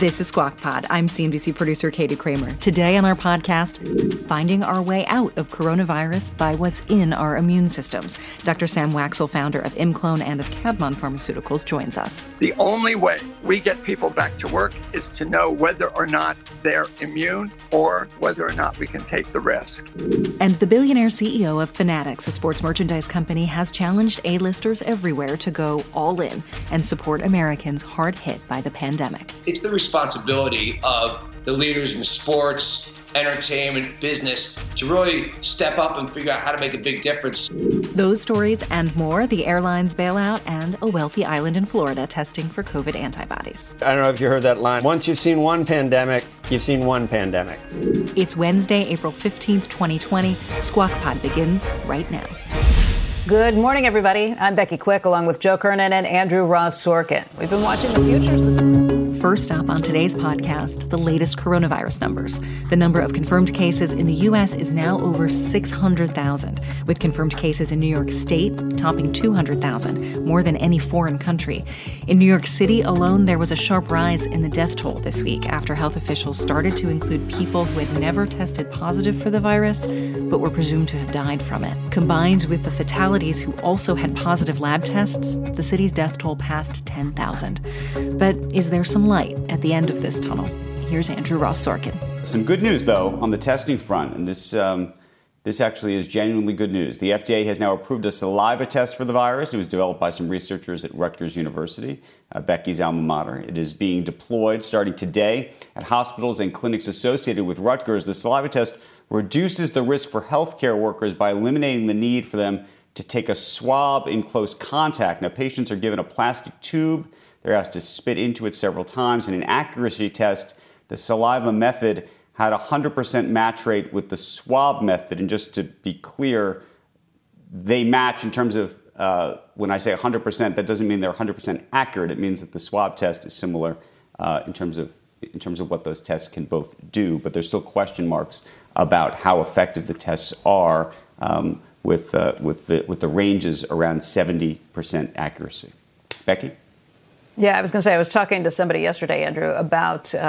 This is Squawk Pod. I'm CNBC producer Katie Kramer. Today on our podcast, finding our way out of coronavirus by what's in our immune systems. Dr. Sam Waksal, founder of ImClone and of Cadmon Pharmaceuticals, joins us. The only way we get people back to work is to know whether or not they're immune or whether or not we can take the risk. And the billionaire CEO of Fanatics, a sports merchandise company, has challenged A-listers everywhere to go all in and support Americans hard hit by the pandemic. It's the responsibility of the leaders in sports, entertainment, business to really step up and figure out how to make a big difference. Those stories and more, the airlines bailout and a wealthy island in Florida testing for COVID antibodies. I don't know if you heard that line. Once you've seen one pandemic, you've seen one pandemic. It's Wednesday, April 15th, 2020. Squawk Pod begins right now. Good morning, everybody. I'm Becky Quick, along with Joe Kernan and Andrew Ross Sorkin. We've been watching the futures this morning. First up on today's podcast, the latest coronavirus numbers. The number of confirmed cases in the U.S. is now over 600,000, with confirmed cases in New York State topping 200,000, more than any foreign country. In New York City alone, there was a sharp rise in the death toll this week after health officials started to include people who had never tested positive for the virus, but were presumed to have died from it. Combined with the fatalities who also had positive lab tests, the city's death toll passed 10,000. But is there some light at the end of this tunnel? Here's Andrew Ross Sorkin. Some good news, though, on the testing front, and this actually is genuinely good news. The FDA has now approved a saliva test for the virus. It was developed by some researchers at Rutgers University, Becky's alma mater. It is being deployed starting today at hospitals and clinics associated with Rutgers. The saliva test reduces the risk for healthcare workers by eliminating the need for them to take a swab in close contact. Now, patients are given a plastic tube. They're asked to spit into it several times. In an accuracy test, the saliva method had a 100% match rate with the swab method. And just to be clear, they match in terms of, when I say 100%, that doesn't mean they're 100% accurate. It means that the swab test is similar in terms of what those tests can both do. But there's still question marks about how effective the tests are with the ranges around 70% accuracy. Becky? Yeah, I was going to say, I was talking to somebody yesterday, Andrew, about the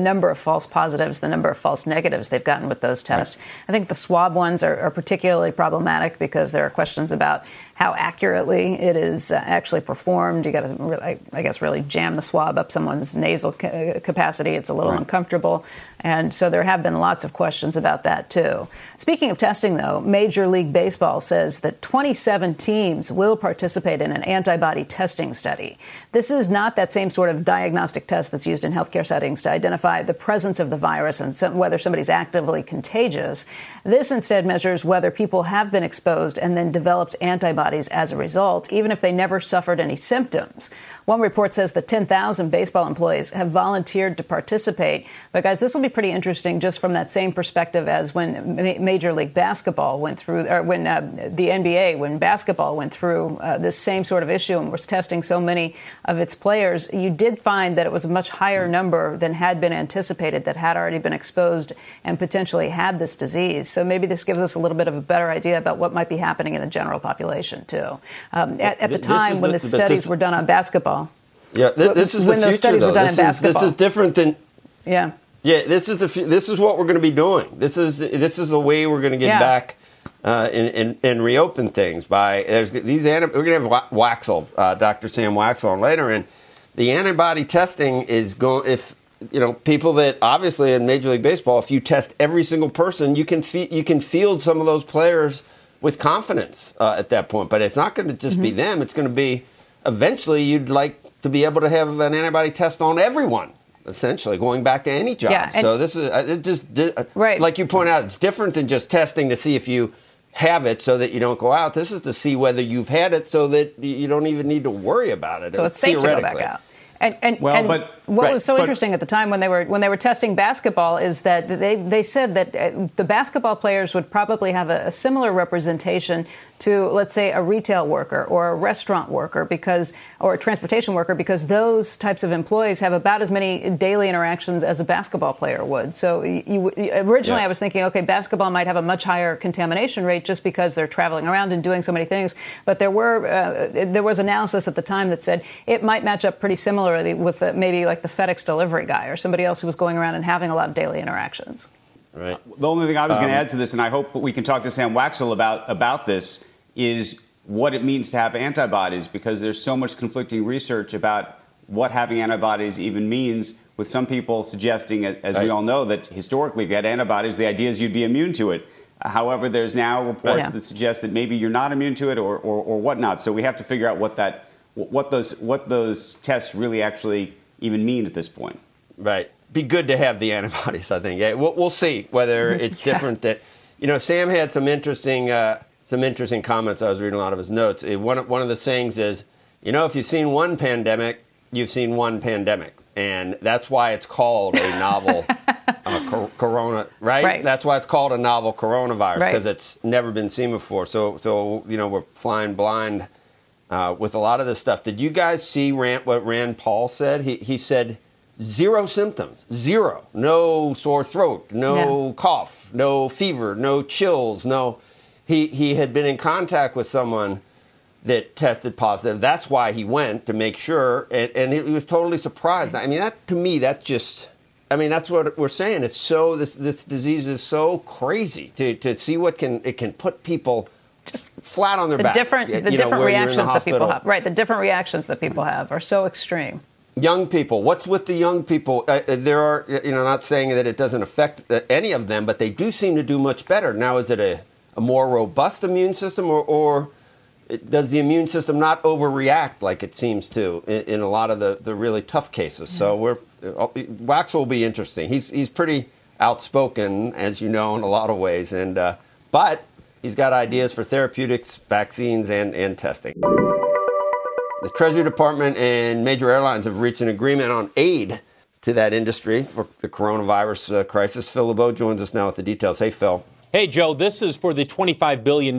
number of false positives, the number of false negatives they've gotten with those tests. Right. I think the swab ones are particularly problematic because there are questions about how accurately it is actually performed. You got to, I guess, really jam the swab up someone's nasal capacity. It's a little uncomfortable. And so there have been lots of questions about that, too. Speaking of testing, though, Major League Baseball says that 27 teams will participate in an antibody testing study. This is not that same sort of diagnostic test that's used in healthcare settings to identify the presence of the virus and whether somebody's actively contagious. This instead measures whether people have been exposed and then developed antibodies as a result, even if they never suffered any symptoms. One report says that 10,000 baseball employees have volunteered to participate. But guys, this will be pretty interesting just from that same perspective as when Major League Basketball went through, or when the NBA, when basketball went through this same sort of issue and was testing so many of its players. You did find that it was a much higher number than had been anticipated that had already been exposed and potentially had this disease. So maybe this gives us a little bit of a better idea about what might be happening in the general population. Too. At the time when the studies were done on basketball. Yeah, this is the future, though. This is different than. Yeah. Yeah, this is what we're going to be doing. This is the way we're going to get back and reopen things by. We're going to have Waksal, Dr. Sam Waksal, on later, and the antibody testing is going. If you know people that obviously in Major League Baseball, if you test every single person, you can field some of those players with confidence at that point. But it's not going to just be them. It's going to be eventually you'd like to be able to have an antibody test on everyone, essentially, going back to any job. Yeah, so this is like you point out, it's different than just testing to see if you have it so that you don't go out. This is to see whether you've had it so that you don't even need to worry about it. So it's safe to go back out. What was so interesting at the time when they were testing basketball is that they said that the basketball players would probably have a similar representation to, let's say, a retail worker or a restaurant worker or a transportation worker, because those types of employees have about as many daily interactions as a basketball player would. So originally I was thinking, okay, basketball might have a much higher contamination rate just because they're traveling around and doing so many things. But there was analysis at the time that said it might match up pretty similarly with maybe like the FedEx delivery guy or somebody else who was going around and having a lot of daily interactions. Right. The only thing I was going to add to this, and I hope we can talk to Sam Waksal about this, is what it means to have antibodies, because there's so much conflicting research about what having antibodies even means, with some people suggesting, as we all know, that historically if you had antibodies, the idea is you'd be immune to it. However, there's now reports that suggest that maybe you're not immune to it or whatnot. So we have to figure out what those tests really actually even mean at this point. Right. Be good to have the antibodies, I think. Yeah, we'll see whether it's different. That, you know, Sam had some interesting... some interesting comments. I was reading a lot of his notes. One of the sayings is, you know, if you've seen one pandemic, you've seen one pandemic. And that's why it's called a novel corona, right? That's why it's called a novel coronavirus, because it's never been seen before. So you know, we're flying blind with a lot of this stuff. Did you guys see what Rand Paul said? He said zero symptoms, zero. No sore throat, no cough, no fever, no chills, no... He had been in contact with someone that tested positive. That's why he went, to make sure, and he was totally surprised. I mean, that to me, that just, I mean, that's what we're saying. It's so, this disease is so crazy to see what it can put people just flat on their back. The different reactions that people have. Right, the different reactions that people have are so extreme. Young people. What's with the young people? There are, you know, not saying that it doesn't affect any of them, but they do seem to do much better. Now, is it a more robust immune system, or does the immune system not overreact like it seems to in a lot of the really tough cases? So Wax will be interesting. He's pretty outspoken, as you know, in a lot of ways, and but he's got ideas for therapeutics, vaccines, and testing. The Treasury Department and major airlines have reached an agreement on aid to that industry for the coronavirus crisis. Phil LeBeau joins us now with the details. Hey, Phil. Hey, Joe, this is for the $25 billion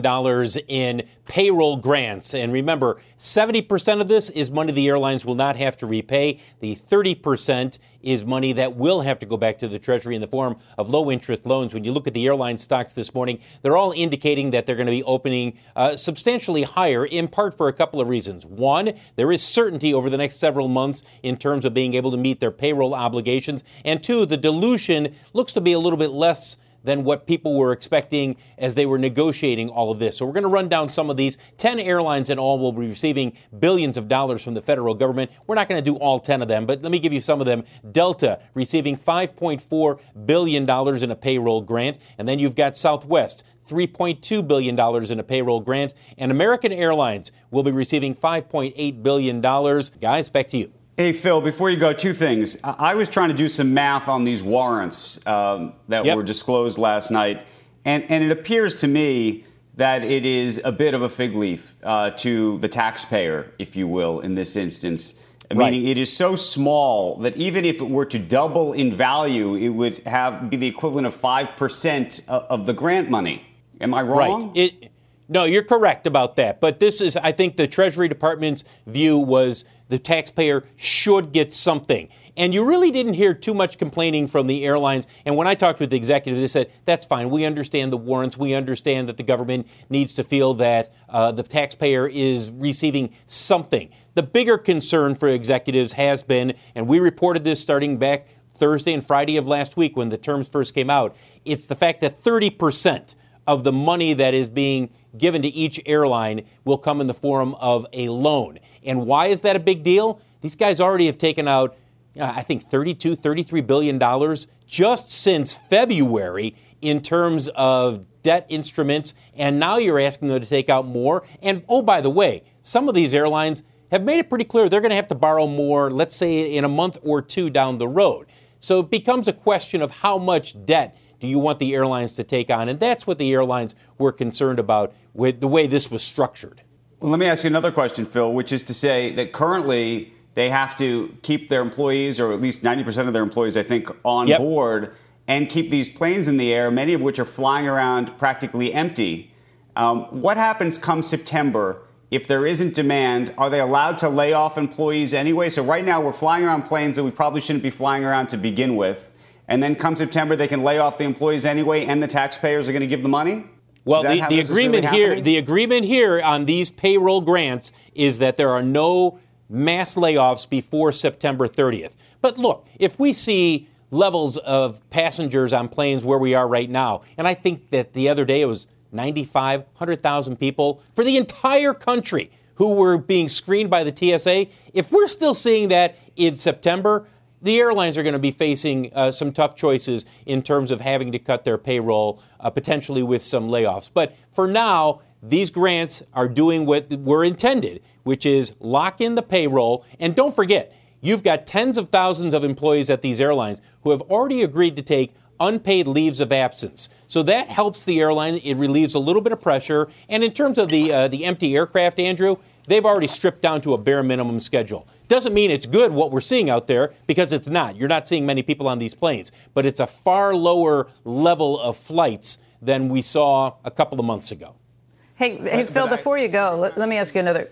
in payroll grants. And remember, 70% of this is money the airlines will not have to repay. The 30% is money that will have to go back to the Treasury in the form of low-interest loans. When you look at the airline stocks this morning, they're all indicating that they're going to be opening substantially higher, in part for a couple of reasons. One, there is certainty over the next several months in terms of being able to meet their payroll obligations. And two, the dilution looks to be a little bit less than what people were expecting as they were negotiating all of this. So we're going to run down some of these. 10 airlines in all will be receiving billions of dollars from the federal government. We're not going to do all 10 of them, but let me give you some of them. Delta receiving $5.4 billion in a payroll grant. And then you've got Southwest, $3.2 billion in a payroll grant. And American Airlines will be receiving $5.8 billion. Guys, back to you. Hey, Phil, before you go, two things. I was trying to do some math on these warrants that were disclosed last night, and it appears to me that it is a bit of a fig leaf to the taxpayer, if you will, in this instance. Right. Meaning it is so small that even if it were to double in value, it would be the equivalent of 5% of the grant money. Am I wrong? Right. No, you're correct about that. But this is, I think, the Treasury Department's view was the taxpayer should get something. And you really didn't hear too much complaining from the airlines. And when I talked with the executives, they said, that's fine. We understand the warrants. We understand that the government needs to feel that the taxpayer is receiving something. The bigger concern for executives has been, and we reported this starting back Thursday and Friday of last week when the terms first came out, it's the fact that 30% of the money that is being given to each airline will come in the form of a loan. And why is that a big deal? These guys already have taken out, I think, $32-33 billion just since February in terms of debt instruments. And now you're asking them to take out more. And, oh, by the way, some of these airlines have made it pretty clear they're going to have to borrow more, let's say, in a month or two down the road. So it becomes a question of how much debt do you want the airlines to take on? And that's what the airlines were concerned about with the way this was structured. Well, let me ask you another question, Phil, which is to say that currently they have to keep their employees, or at least 90% of their employees, I think, on board and keep these planes in the air, many of which are flying around practically empty. What happens come September if there isn't demand? Are they allowed to lay off employees anyway? So right now we're flying around planes that we probably shouldn't be flying around to begin with. And then come September, they can lay off the employees anyway, and the taxpayers are going to give the money? Well, the agreement here, on these payroll grants is that there are no mass layoffs before September 30th. But look, if we see levels of passengers on planes where we are right now, and I think that the other day it was 95, 100,000 people for the entire country who were being screened by the TSA, if we're still seeing that in September, the airlines are going to be facing some tough choices in terms of having to cut their payroll, potentially with some layoffs. But for now, these grants are doing what were intended, which is lock in the payroll. And don't forget, you've got tens of thousands of employees at these airlines who have already agreed to take unpaid leaves of absence. So that helps the airline. It relieves a little bit of pressure. And in terms of the empty aircraft, Andrew, they've already stripped down to a bare minimum schedule. Doesn't mean it's good what we're seeing out there, because it's not. You're not seeing many people on these planes, but it's a far lower level of flights than we saw a couple of months ago. Hey, Phil, before you go, let me ask you another.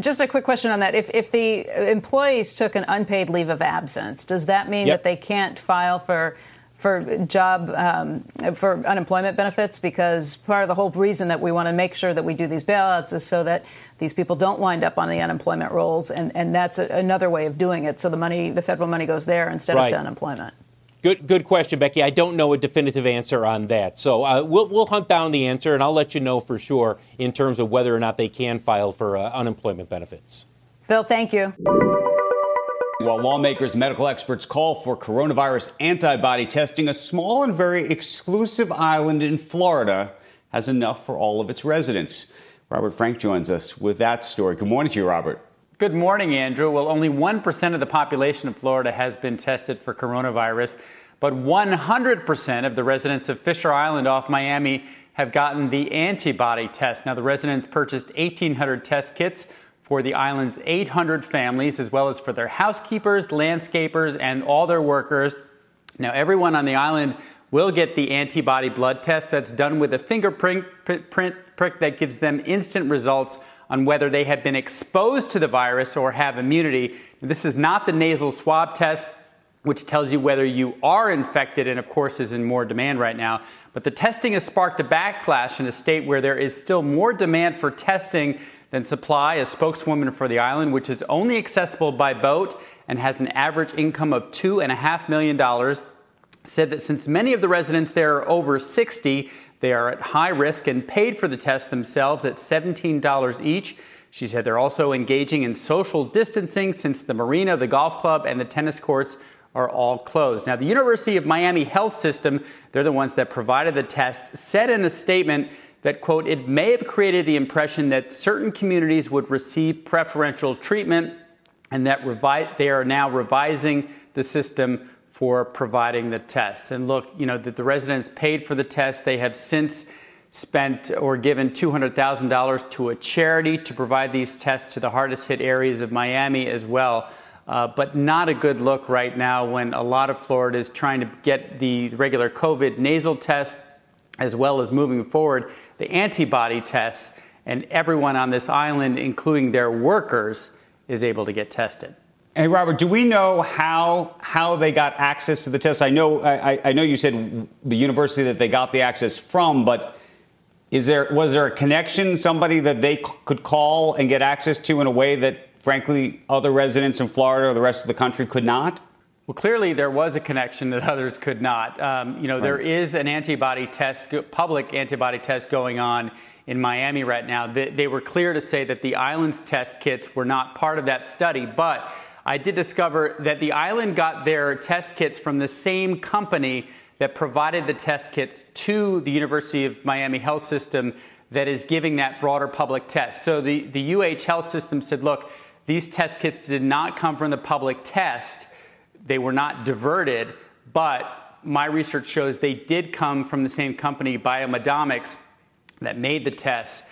Just a quick question on that. If the employees took an unpaid leave of absence, does that mean that they can't file for unemployment benefits? Because part of the whole reason that we want to make sure that we do these bailouts is so that these people don't wind up on the unemployment rolls. And that's another way of doing it. So the money, the federal money, goes there instead of to unemployment. Good question, Becky. I don't know a definitive answer on that. So we'll hunt down the answer, and I'll let you know for sure in terms of whether or not they can file for unemployment benefits. Phil, thank you. While lawmakers and medical experts call for coronavirus antibody testing, a small and very exclusive island in Florida has enough for all of its residents. Robert Frank joins us with that story. Good morning to you, Robert. Good morning, Andrew. Well, only 1% of the population of Florida has been tested for coronavirus, but 100% of the residents of Fisher Island off Miami have gotten the antibody test. Now, the residents purchased 1,800 test kits for the island's 800 families, as well as for their housekeepers, landscapers, and all their workers. Now, everyone on the island will get the antibody blood test that's done with a fingerprint prick that gives them instant results on whether they have been exposed to the virus or have immunity. And this is not the nasal swab test, which tells you whether you are infected and, of course, is in more demand right now. But the testing has sparked a backlash in a state where there is still more demand for testing than supply. A spokeswoman for the island, which is only accessible by boat and has an average income of $2.5 million, said that since many of the residents there are over 60, they are at high risk and paid for the test themselves at $17 each. She said they're also engaging in social distancing since the marina, the golf club, and the tennis courts are all closed. Now, the University of Miami Health System, they're the ones that provided the test, said in a statement that, quote, it may have created the impression that certain communities would receive preferential treatment and that they are now revising the system for providing the tests. And look, you know, that the residents paid for the test. They have since spent or given $200,000 to a charity to provide these tests to the hardest hit areas of Miami as well. But not a good look right now when a lot of Florida is trying to get the regular COVID nasal test, as well as moving forward the antibody tests, and everyone on this island, including their workers, is able to get tested. Hey, Robert, do we know how they got access to the test? I know you said the university that they got the access from, but was there a connection, somebody that they could call and get access to in a way that, frankly, other residents in Florida or the rest of the country could not? Well, clearly there was a connection that others could not. There is an antibody test, public antibody test going on in Miami right now. They were clear to say that the island's test kits were not part of that study, but I did discover that the island got their test kits from the same company that provided the test kits to the University of Miami Health System that is giving that broader public test. So the UH Health System said, look, these test kits did not come from the public test. They were not diverted, but my research shows they did come from the same company, Biomedomics, that made the tests.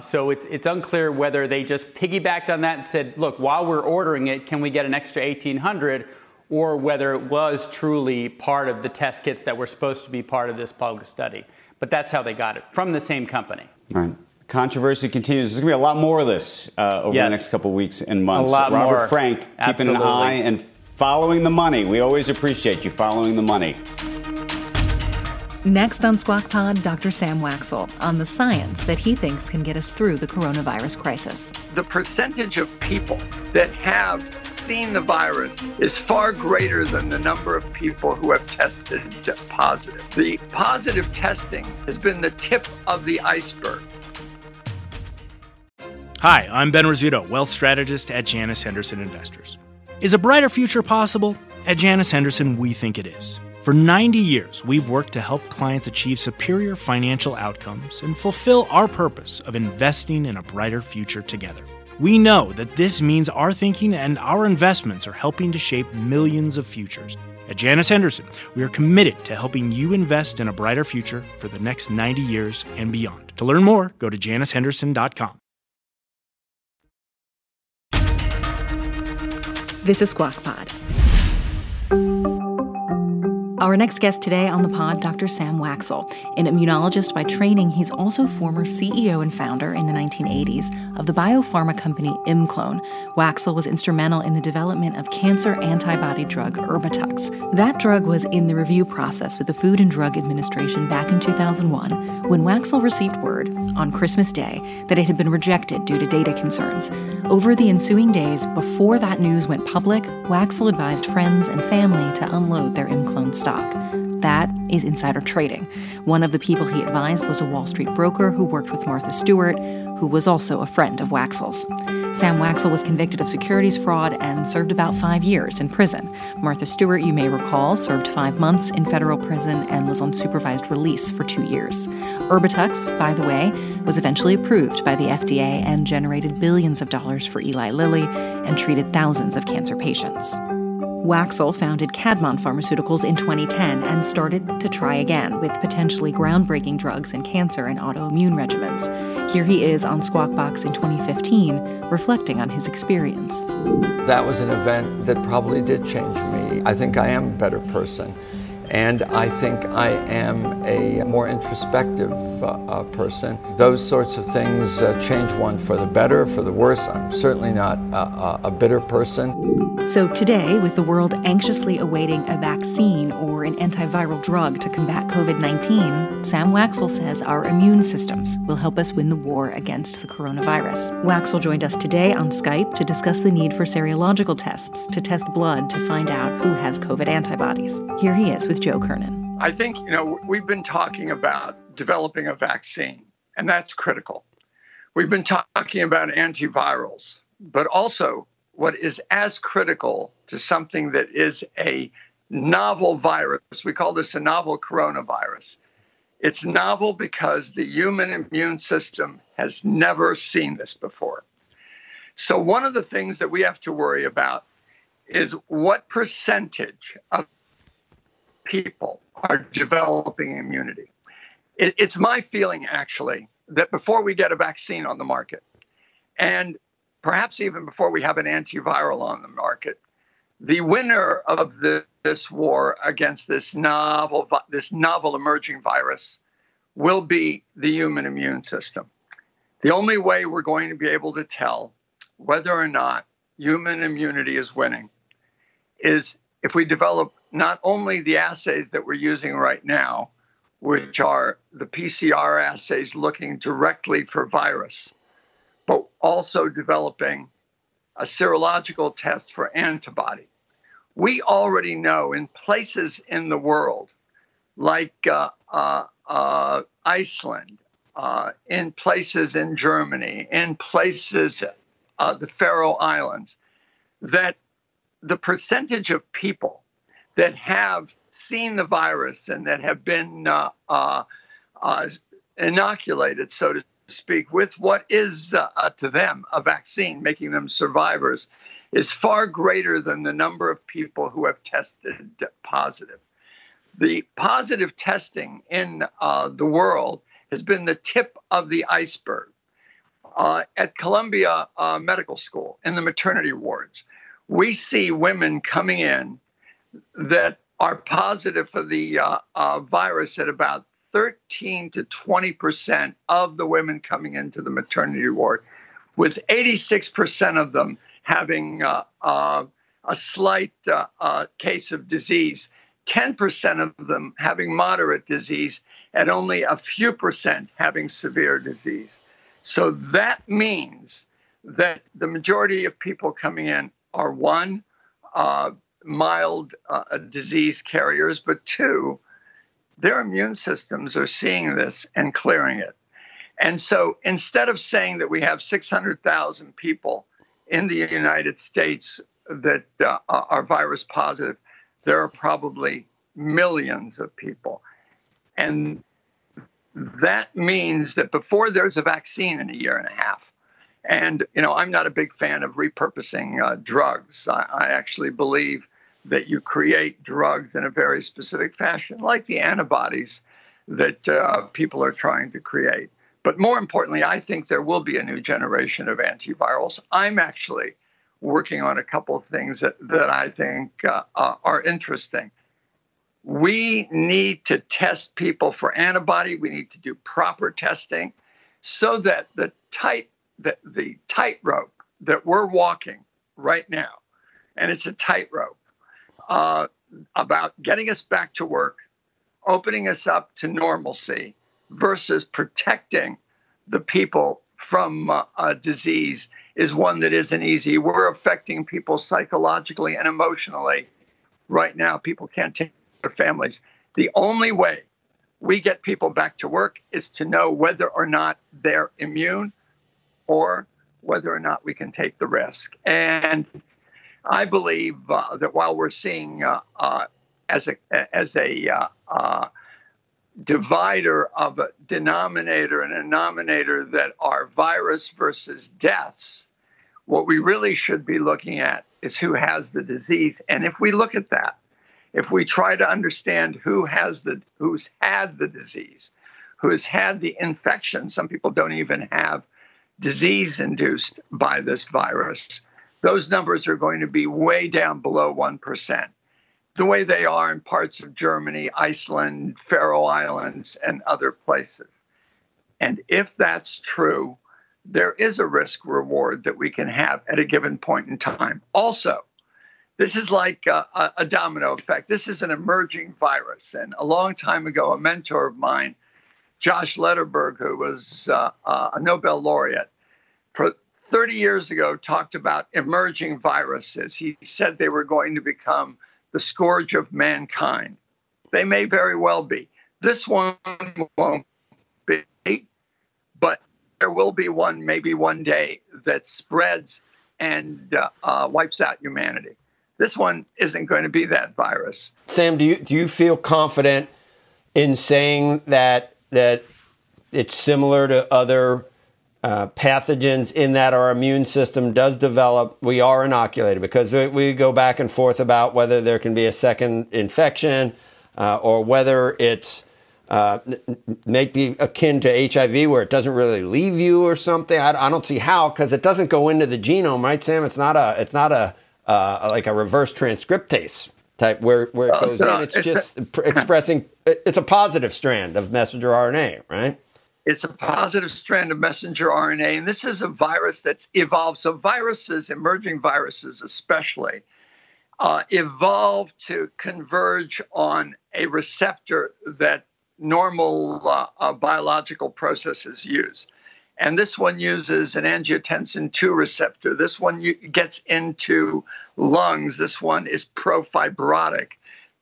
So it's unclear whether they just piggybacked on that and said, look, while we're ordering it, can we get an extra 1,800, or whether it was truly part of the test kits that were supposed to be part of this public study. But that's how they got it, from the same company. All right. Controversy continues. There's going to be a lot more of this over the next couple of weeks and months. A lot more. Robert Frank, keeping an eye and following the money. We always appreciate you following the money. Next on Squawk Pod, Dr. Sam Waksal on the science that he thinks can get us through the coronavirus crisis. The percentage of people that have seen the virus is far greater than the number of people who have tested positive. The positive testing has been the tip of the iceberg. Hi, I'm Ben Rizzuto, wealth strategist at Janus Henderson Investors. Is a brighter future possible? At Janus Henderson, we think it is. For 90 years, we've worked to help clients achieve superior financial outcomes and fulfill our purpose of investing in a brighter future together. We know that this means our thinking and our investments are helping to shape millions of futures. At Janus Henderson, we are committed to helping you invest in a brighter future for the next 90 years and beyond. To learn more, go to janushenderson.com. This is Squawk Pod. Our next guest today on the pod, Dr. Sam Waksal. An immunologist by training, he's also former CEO and founder in the 1980s of the biopharma company ImClone. Waksal was instrumental in the development of cancer antibody drug Erbitux. That drug was in the review process with the Food and Drug Administration back in 2001 when Waksal received word on Christmas Day that it had been rejected due to data concerns. Over the ensuing days before that news went public, Waksal advised friends and family to unload their ImClone stock. That is insider trading. One of the people he advised was a Wall Street broker who worked with Martha Stewart, who was also a friend of Waksal's. Sam Waksal was convicted of securities fraud and served about 5 years in prison. Martha Stewart, you may recall, served 5 months in federal prison and was on supervised release for 2 years. Erbitux, by the way, was eventually approved by the FDA and generated billions of dollars for Eli Lilly and treated thousands of cancer patients. Waksal founded Cadmon Pharmaceuticals in 2010 and started to try again with potentially groundbreaking drugs in cancer and autoimmune regimens. Here he is on Squawk Box in 2015, reflecting on his experience. That was an event that probably did change me. I think I am a better person, and I think I am a more introspective person. Those sorts of things change one for the better, for the worse. I'm certainly not a bitter person. So today, with the world anxiously awaiting a vaccine or an antiviral drug to combat COVID-19, Sam Waksal says our immune systems will help us win the war against the coronavirus. Waksal joined us today on Skype to discuss the need for serological tests to test blood to find out who has COVID antibodies. Here he is with Joe Kernan. I think, we've been talking about developing a vaccine, and that's critical. We've been talking about antivirals, but also what is as critical to something that is a novel virus, we call this a novel coronavirus. It's novel because the human immune system has never seen this before. So one of the things that we have to worry about is what percentage of people are developing immunity. It's my feeling, actually, that before we get a vaccine on the market, and perhaps even before we have an antiviral on the market, the winner of this war against this novel emerging virus will be the human immune system. The only way we're going to be able to tell whether or not human immunity is winning is if we develop not only the assays that we're using right now, which are the PCR assays looking directly for virus, but also developing a serological test for antibody. We already know in places in the world, like Iceland, in places in Germany, in places the Faroe Islands, that the percentage of people that have seen the virus and that have been inoculated, so to speak, with what is to them a vaccine, making them survivors, is far greater than the number of people who have tested positive. the positive testing in the world has been the tip of the iceberg. At Columbia Medical School, in the maternity wards, we see women coming in that are positive for the virus at about 13 to 20% of the women coming into the maternity ward, with 86% of them having a slight case of disease, 10% of them having moderate disease, and only a few percent having severe disease. So that means that the majority of people coming in are, one, mild disease carriers, but two, their immune systems are seeing this and clearing it. And so instead of saying that we have 600,000 people in the United States that are virus positive, there are probably millions of people. And that means that before there's a vaccine in a year and a half, and, you know, I'm not a big fan of repurposing drugs. I actually believe that you create drugs in a very specific fashion, like the antibodies that people are trying to create. But more importantly, I think there will be a new generation of antivirals. I'm actually working on a couple of things that I think are interesting. We need to test people for antibody. We need to do proper testing so that the tightrope that we're walking right now, and it's a tightrope, about getting us back to work, opening us up to normalcy, versus protecting the people from a disease, is one that isn't easy. We're affecting people psychologically and emotionally right now. People can't take their families. The only way we get people back to work is to know whether or not they're immune or whether or not we can take the risk. And I believe that while we're seeing as a divider of a denominator and a nominator that are virus versus deaths, what we really should be looking at is who has the disease. And if we look at that, if we try to understand who's had the disease, who has had the infection, some people don't even have disease induced by this virus, those numbers are going to be way down below 1%. The way they are in parts of Germany, Iceland, Faroe Islands, and other places. And if that's true, there is a risk reward that we can have at a given point in time. Also, this is like a domino effect. This is an emerging virus. And a long time ago, a mentor of mine, Josh Letterberg, who was a Nobel laureate, 30 years ago talked about emerging viruses. He said they were going to become the scourge of mankind. They may very well be. This one won't be, but there will be one, maybe one day, that spreads and wipes out humanity. This one isn't going to be that virus. Sam, do you feel confident in saying that it's similar to other pathogens, in that our immune system does develop, we are inoculated? Because we go back and forth about whether there can be a second infection or whether it's maybe akin to HIV, where it doesn't really leave you or something. I don't see how, because it doesn't go into the genome, right, Sam? It's not like a reverse transcriptase type where it goes in. It's just expressing. It's a positive strand of messenger RNA, right? It's a positive strand of messenger RNA, and this is a virus that's evolved. So viruses, emerging viruses especially, evolve to converge on a receptor that normal biological processes use. And this one uses an angiotensin II receptor. This one gets into lungs. This one is profibrotic.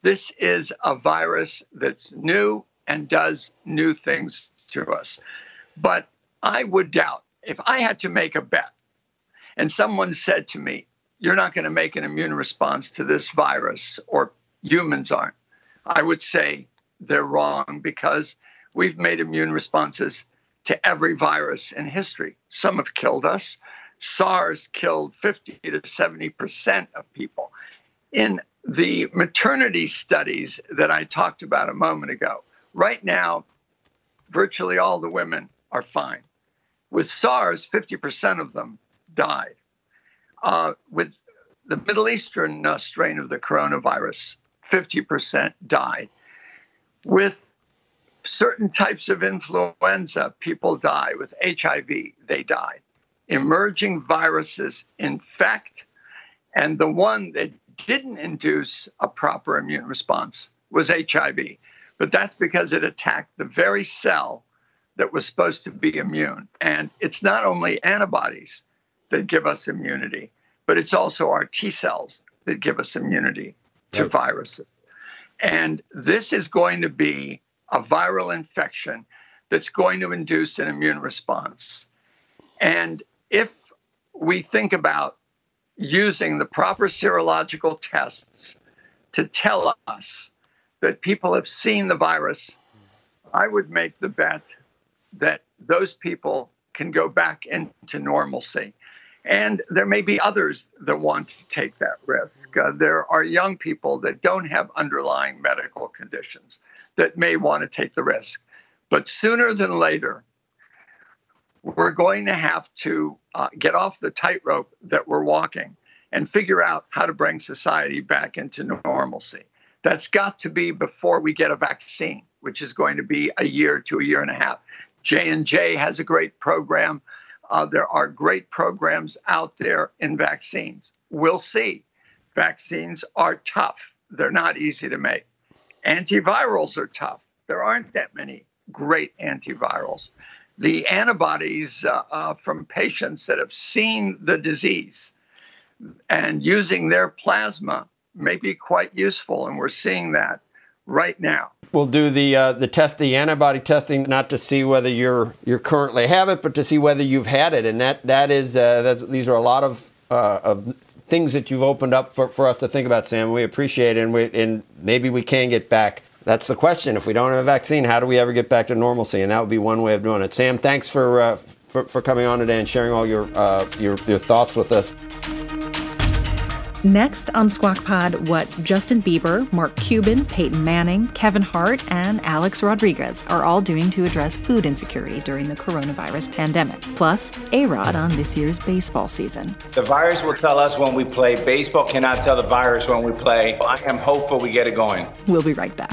This is a virus that's new and does new things to us. But I would doubt, if I had to make a bet and someone said to me, you're not going to make an immune response to this virus, or humans aren't, I would say they're wrong, because we've made immune responses to every virus in history. Some have killed us. SARS killed 50 to 70% of people. In The maternity studies that I talked about a moment ago, right now, virtually all the women are fine. With SARS, 50% of them died. With the Middle Eastern strain of the coronavirus, 50% died. With certain types of influenza, people die. With HIV, they die. Emerging viruses infect, and the one that didn't induce a proper immune response was HIV. But that's because it attacked the very cell that was supposed to be immune. And it's not only antibodies that give us immunity, but it's also our T cells that give us immunity to viruses. And this is going to be a viral infection that's going to induce an immune response. And if we think about using the proper serological tests to tell us that people have seen the virus, I would make the bet that those people can go back into normalcy. And there may be others that want to take that risk. There are young people that don't have underlying medical conditions that may want to take the risk. But sooner than later, we're going to have to get off the tightrope that we're walking and figure out how to bring society back into normalcy. That's got to be before we get a vaccine, which is going to be a year to a year and a half. J&J has a great program. There are great programs out there in vaccines. We'll see. Vaccines are tough. They're not easy to make. Antivirals are tough. There aren't that many great antivirals. The antibodies from patients that have seen the disease and using their plasma may be quite useful, and we're seeing that right now. We'll do the test, the antibody testing, not to see whether you're currently have it, but to see whether you've had it, and these are a lot of things that you've opened up for us to think about, Sam. We appreciate it, and maybe we can get back. That's the question. If we don't have a vaccine, how do we ever get back to normalcy? And that would be one way of doing it. Sam, thanks for coming on today and sharing all your thoughts with us. Next on Squawk Pod, what Justin Bieber, Mark Cuban, Peyton Manning, Kevin Hart, and Alex Rodriguez are all doing to address food insecurity during the coronavirus pandemic. Plus, A-Rod on this year's baseball season. The virus will tell us when we play. Baseball cannot tell the virus when we play. I am hopeful we get it going. We'll be right back.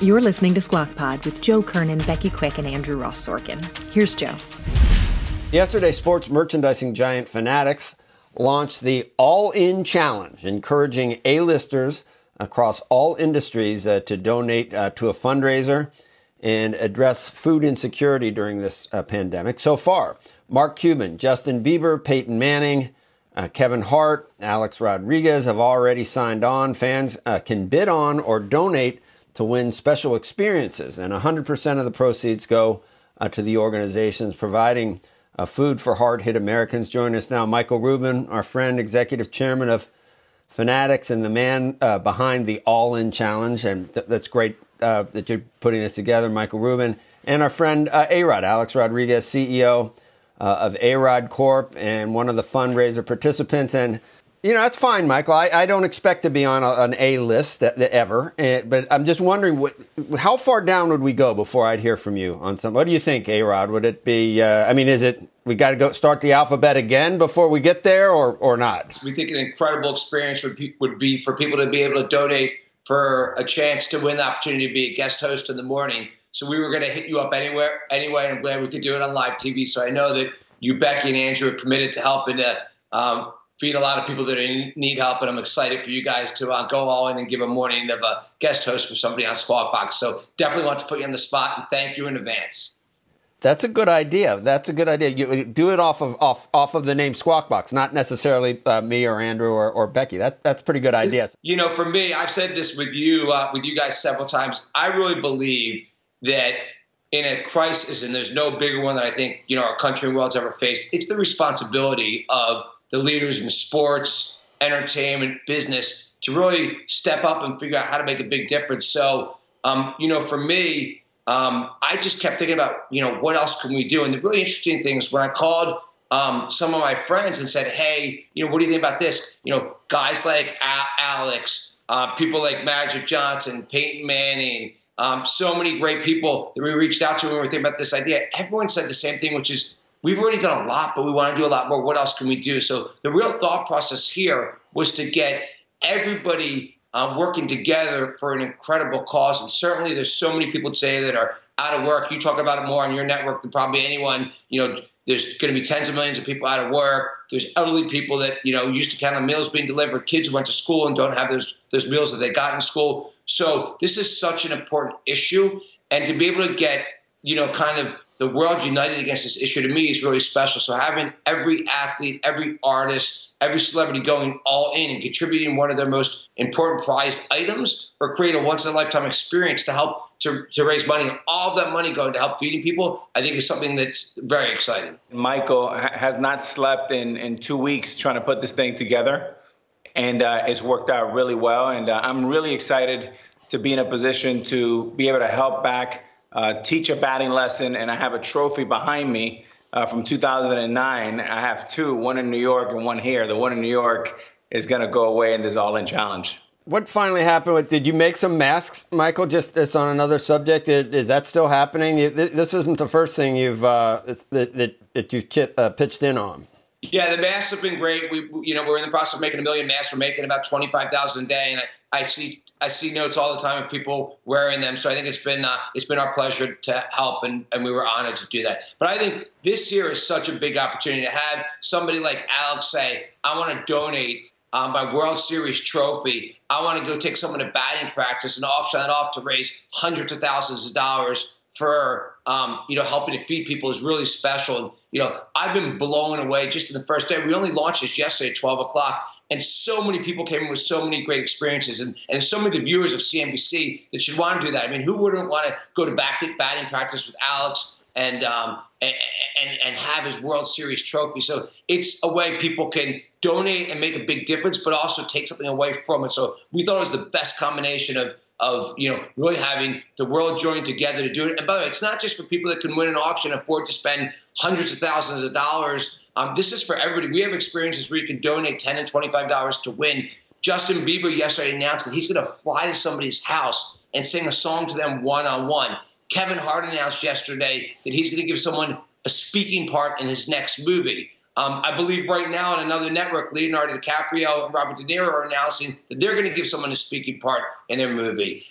You're listening to Squawk Pod with Joe Kernan, Becky Quick, and Andrew Ross Sorkin. Here's Joe. Yesterday, sports merchandising giant Fanatics launched the All-In Challenge, encouraging A-listers across all industries to donate to a fundraiser and address food insecurity during this pandemic. So far, Mark Cuban, Justin Bieber, Peyton Manning, Kevin Hart, Alex Rodriguez have already signed on. Fans can bid on or donate to win special experiences, and 100% of the proceeds go to the organizations providing food for hard-hit Americans. Join us now, Michael Rubin, our friend, executive chairman of Fanatics, and the man behind the All-In Challenge, and that's great that you're putting this together, Michael Rubin, and our friend A-Rod, Alex Rodriguez, CEO of A-Rod Corp, and one of the fundraiser participants, and You know, that's fine, Michael. I don't expect to be on an A-list ever, but I'm just wondering how far down would we go before I'd hear from you on something? What do you think, A-Rod? Would it be, I mean, is it, we got to go start the alphabet again before we get there or not? We think an incredible experience would be for people to be able to donate for a chance to win the opportunity to be a guest host in the morning. So we were going to hit you up anyway, and I'm glad we could do it on live TV. So I know that you, Becky, and Andrew are committed to helping to feed a lot of people that need help, and I'm excited for you guys to go all in and give a morning of a guest host for somebody on Squawk Box. So definitely want to put you on the spot and thank you in advance. That's a good idea. That's a good idea. You do it off of the name Squawk Box, not necessarily me or Andrew or Becky. That's a pretty good idea. You know, for me, I've said this with you guys several times. I really believe that in a crisis, and there's no bigger one that I think our country and world's ever faced, it's the responsibility of the leaders in sports, entertainment, business to really step up and figure out how to make a big difference. So, for me, I just kept thinking about, what else can we do? And the really interesting thing is when I called some of my friends and said, hey, what do you think about this? Guys like Alex, people like Magic Johnson, Peyton Manning, so many great people that we reached out to when we were thinking about this idea. Everyone said the same thing, which is, we've already done a lot, but we want to do a lot more. What else can we do? So the real thought process here was to get everybody working together for an incredible cause. And certainly there's so many people today that are out of work. You talk about it more on your network than probably anyone. There's going to be tens of millions of people out of work. There's elderly people that, used to count on meals being delivered. Kids who went to school and don't have those meals that they got in school. So this is such an important issue. And to be able to get, kind of the world united against this issue to me is really special. So having every athlete, every artist, every celebrity going all in and contributing one of their most important prized items or create a once-in-a-lifetime experience to help to raise money, and all of that money going to help feeding people, I think is something that's very exciting. Michael has not slept in 2 weeks trying to put this thing together, and it's worked out really well. And I'm really excited to be in a position to be able to help back, teach a batting lesson, and I have a trophy behind me from 2009. I have two, one in New York and one here. The one in New York is going to go away in this all-in challenge. What finally happened? Did you make some masks, Michael? Just on another subject, is that still happening? This isn't the first thing you've pitched in on. Yeah, the masks have been great. We're in the process of making 1 million masks. We're making about 25,000 a day, and I see notes all the time of people wearing them. So I think it's been our pleasure to help, and we were honored to do that. But I think this year is such a big opportunity to have somebody like Alex say, I want to donate my World Series trophy. I want to go take someone to batting practice and auction it off to raise hundreds of thousands of dollars for helping to feed people is really special. And, I've been blown away just in the first day. We only launched this yesterday at 12 o'clock. And so many people came in with so many great experiences, and so many of the viewers of CNBC that should want to do that. I mean, who wouldn't want to go to batting practice with Alex and have his World Series trophy? So it's a way people can donate and make a big difference, but also take something away from it. So we thought it was the best combination of really having the world join together to do it. And by the way, it's not just for people that can win an auction and afford to spend hundreds of thousands of dollars. This is for everybody. We have experiences where you can donate $10 and $25 to win. Justin Bieber yesterday announced that he's going to fly to somebody's house and sing a song to them one-on-one. Kevin Hart announced yesterday that he's going to give someone a speaking part in his next movie. I believe right now on another network, Leonardo DiCaprio and Robert De Niro are announcing that they're going to give someone a speaking part in their movie.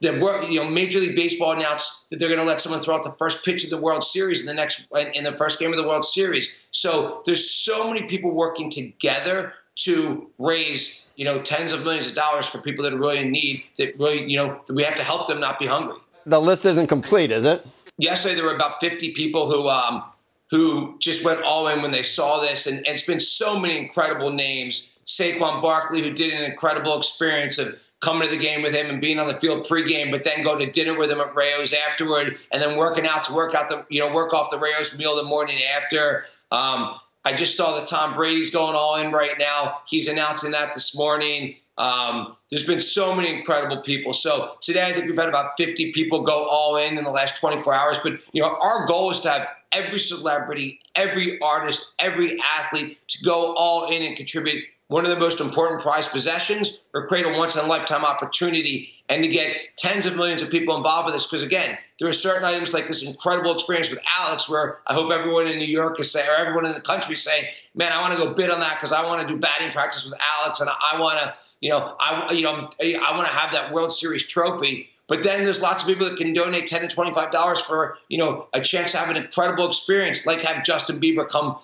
Major League Baseball announced that they're going to let someone throw out the first pitch of the World Series in the first game of the World Series. So there's so many people working together to raise tens of millions of dollars for people that are really in need. That really that we have to help them not be hungry. The list isn't complete, is it? Yesterday there were about 50 people who just went all in when they saw this, and it's been so many incredible names. Saquon Barkley, who did an incredible experience of coming to the game with him and being on the field pregame, but then go to dinner with him at Rao's afterward, and then work off the Rao's meal the morning after. I just saw that Tom Brady's going all in right now. He's announcing that this morning. There's been so many incredible people. So today I think we've had about 50 people go all in the last 24 hours. But our goal is to have every celebrity, every artist, every athlete to go all in and contribute one of the most important prized possessions, or create a once-in-a-lifetime opportunity, and to get tens of millions of people involved with this. Because, again, there are certain items like this incredible experience with Alex where I hope everyone in New York is saying, or everyone in the country is saying, man, I want to go bid on that because I want to do batting practice with Alex, and I want to, I want to have that World Series trophy. But then there's lots of people that can donate $10 to $25 for, a chance to have an incredible experience, like have Justin Bieber come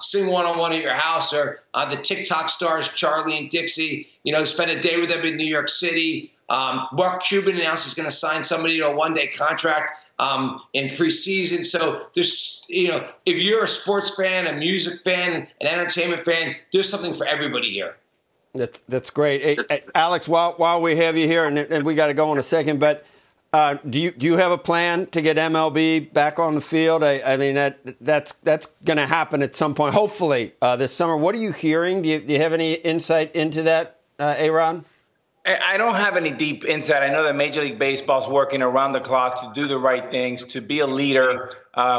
sing one-on-one at your house, or the TikTok stars Charlie and Dixie, spend a day with them in New York City. Mark Cuban announced he's going to sign somebody to a one-day contract in preseason. So there's, if you're a sports fan, a music fan, an entertainment fan, there's something for everybody here. That's great. Hey, Alex, while we have you here, and we got to go in a second, but do you have a plan to get MLB back on the field? I mean, that's going to happen at some point, hopefully, this summer. What are you hearing? Do you have any insight into that, A-Rod? I don't have any deep insight. I know that Major League Baseball is working around the clock to do the right things, to be a leader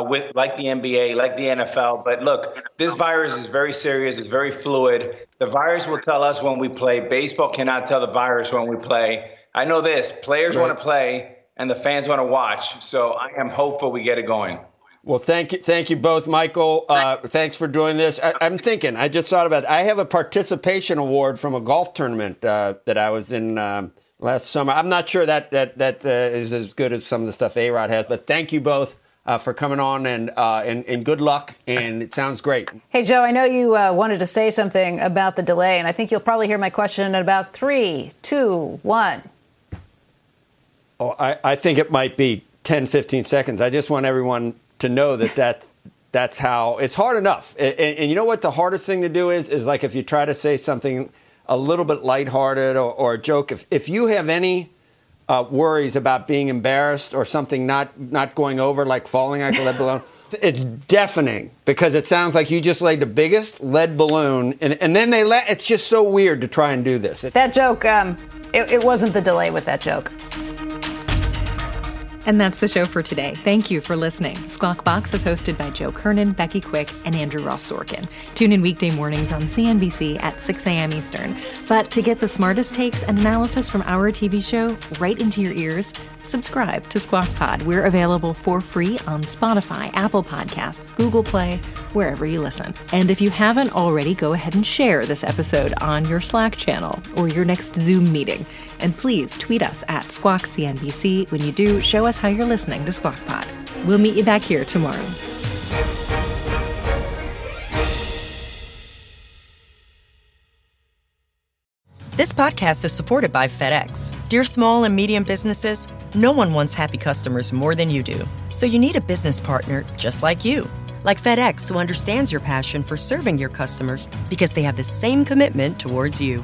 with like the NBA, like the NFL. But look, this virus is very serious. It's very fluid. The virus will tell us when we play. Baseball cannot tell the virus when we play. I know this. Players want to play, and the fans want to watch. So I am hopeful we get it going. Well, thank you both, Michael. Thanks for doing this. I'm thinking. I just thought about it. I have a participation award from a golf tournament that I was in last summer. I'm not sure that is as good as some of the stuff A-Rod has, but thank you both for coming on, and good luck. And it sounds great. Hey, Joe, I know you wanted to say something about the delay, and I think you'll probably hear my question in about 3, 2, 1. Oh, I think it might be 10, 15 seconds. I just want everyone to know that's how it's hard enough. And you know what the hardest thing to do is like if you try to say something a little bit lighthearted or a joke, if you have any worries about being embarrassed or something not going over, like falling like a lead balloon, it's deafening because it sounds like you just laid the biggest lead balloon. And then it's just so weird to try and do this. That joke, it wasn't the delay with that joke. And that's the show for today. Thank you for listening. Squawk Box is hosted by Joe Kernan, Becky Quick, and Andrew Ross Sorkin. Tune in weekday mornings on CNBC at 6 a.m. Eastern. But to get the smartest takes and analysis from our TV show right into your ears, subscribe to Squawk Pod. We're available for free on Spotify, Apple Podcasts, Google Play, wherever you listen. And if you haven't already, go ahead and share this episode on your Slack channel or your next Zoom meeting. And please tweet us at Squawk CNBC. When you do, show us how you're listening to Squawk Pod. We'll meet you back here tomorrow. This podcast is supported by FedEx. Dear small and medium businesses, no one wants happy customers more than you do. So you need a business partner just like you. Like FedEx, who understands your passion for serving your customers because they have the same commitment towards you.